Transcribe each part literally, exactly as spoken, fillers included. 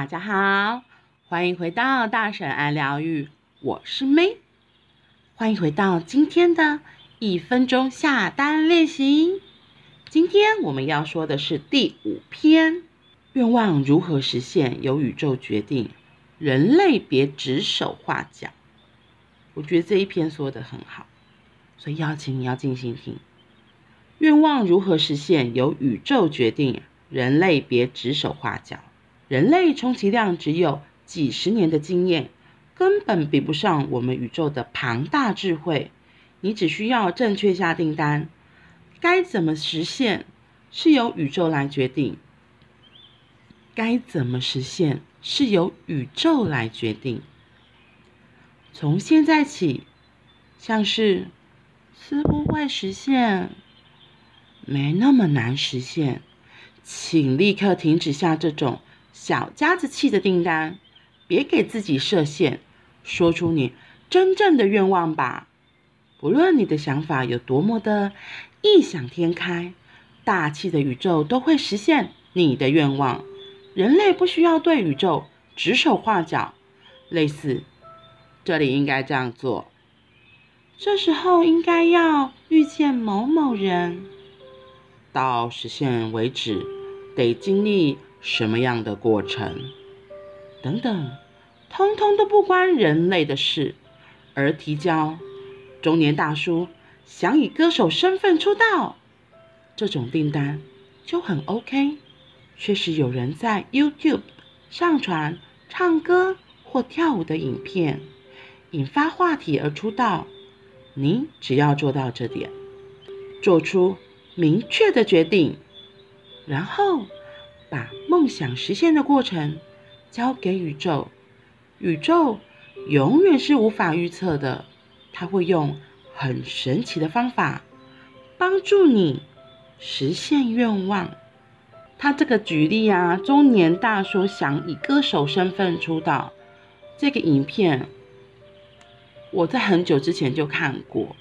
大家好，欢迎回到大神爱疗愈，我是 May， 欢迎回到今天的一分钟下单练习。今天我们要说的是第五篇，愿望如何实现由宇宙决定，人类别指手画脚。我觉得这一篇说得很好，所以邀请你要静心听。愿望如何实现由宇宙决定，人类别指手画脚。人类充其量只有几十年的经验，根本比不上我们宇宙的庞大智慧。你只需要正确下订单，该怎么实现是由宇宙来决定。该怎么实现是由宇宙来决定。从现在起，像是似乎会实现，没那么难实现，请立刻停止下这种小家子气的订单，别给自己设限，说出你真正的愿望吧。不论你的想法有多么的异想天开，大气的宇宙都会实现你的愿望。人类不需要对宇宙指手画脚，类似这里应该这样做，这时候应该要遇见某某人，到实现为止得经历什么样的过程等等，通通都不关人类的事。而提交中年大叔想以歌手身份出道这种订单就很 OK。 确实有人在 YouTube 上传唱歌或跳舞的影片，引发话题而出道。你只要做到这点，做出明确的决定，然后把梦想实现的过程交给宇宙。宇宙永远是无法预测的，它会用很神奇的方法帮助你实现愿望。他这个举例啊，中年大叔想以歌手身份出道这个影片，我在很久之前就看过。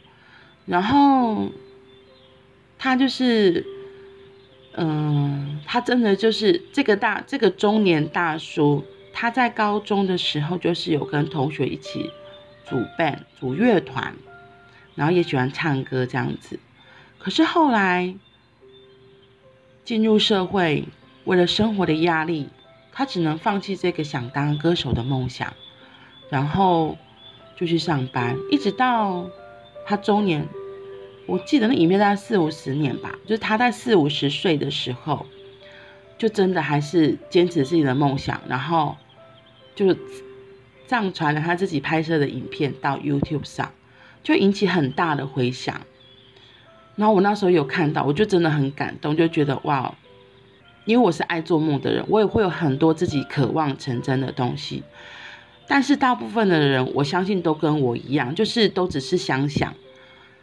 然后他就是嗯，他真的就是这个大这个中年大叔，他在高中的时候就是有跟同学一起组 band 组乐团，然后也喜欢唱歌这样子。可是后来进入社会，为了生活的压力，他只能放弃这个想当歌手的梦想，然后就去上班，一直到他中年。我记得那影片大概四五十年吧，就是他在四五十岁的时候，就真的还是坚持自己的梦想，然后就上传了他自己拍摄的影片到 YouTube 上，就引起很大的回响。然后我那时候有看到，我就真的很感动，就觉得哇，因为我是爱做梦的人，我也会有很多自己渴望成真的东西，但是大部分的人我相信都跟我一样，就是都只是想想，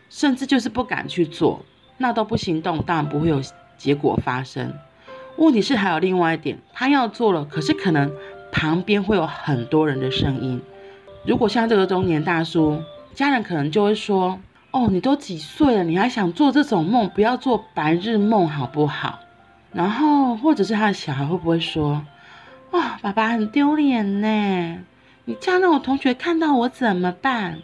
甚至就是不敢去做，那都不行动，当然不会有结果发生。问题是还有另外一点，他要做了，可是可能旁边会有很多人的声音。如果像这个中年大叔，家人可能就会说，哦，你都几岁了，你还想做这种梦，不要做白日梦好不好。然后或者是他的小孩会不会说，哦，爸爸很丢脸呢，你这样让我同学看到我怎么办。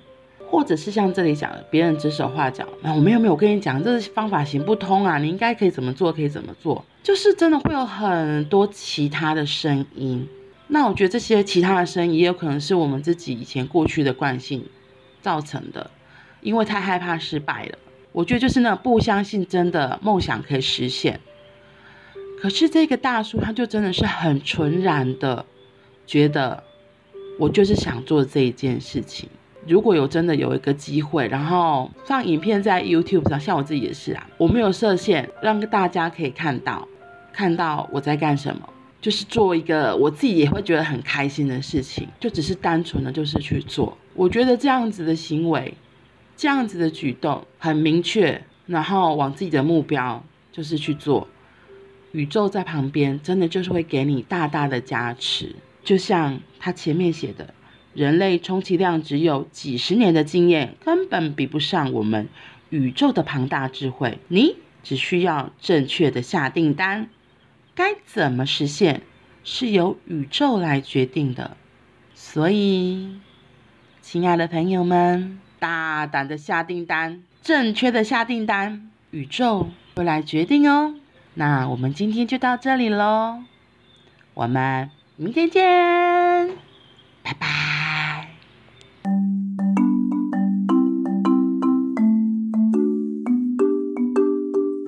或者是像这里讲的，别人指手画脚，啊，我没有没有，我跟你讲，这方法行不通啊，你应该可以怎么做，可以怎么做，就是真的会有很多其他的声音。那我觉得这些其他的声音也有可能是我们自己以前过去的惯性造成的，因为太害怕失败了。我觉得就是那不相信真的梦想可以实现。可是这个大叔他就真的是很纯然的觉得，我就是想做这一件事情。如果有真的有一个机会，然后放影片在 YouTube 上，像我自己也是啊，我没有设限，让大家可以看到看到我在干什么，就是做一个我自己也会觉得很开心的事情，就只是单纯的就是去做。我觉得这样子的行为，这样子的举动很明确，然后往自己的目标就是去做，宇宙在旁边真的就是会给你大大的加持。就像他前面写的，人类充其量只有几十年的经验，根本比不上我们宇宙的庞大智慧。你只需要正确的下订单，该怎么实现是由宇宙来决定的。所以，亲爱的朋友们，大胆的下订单，正确的下订单，宇宙会来决定哦。那我们今天就到这里咯，我们明天见。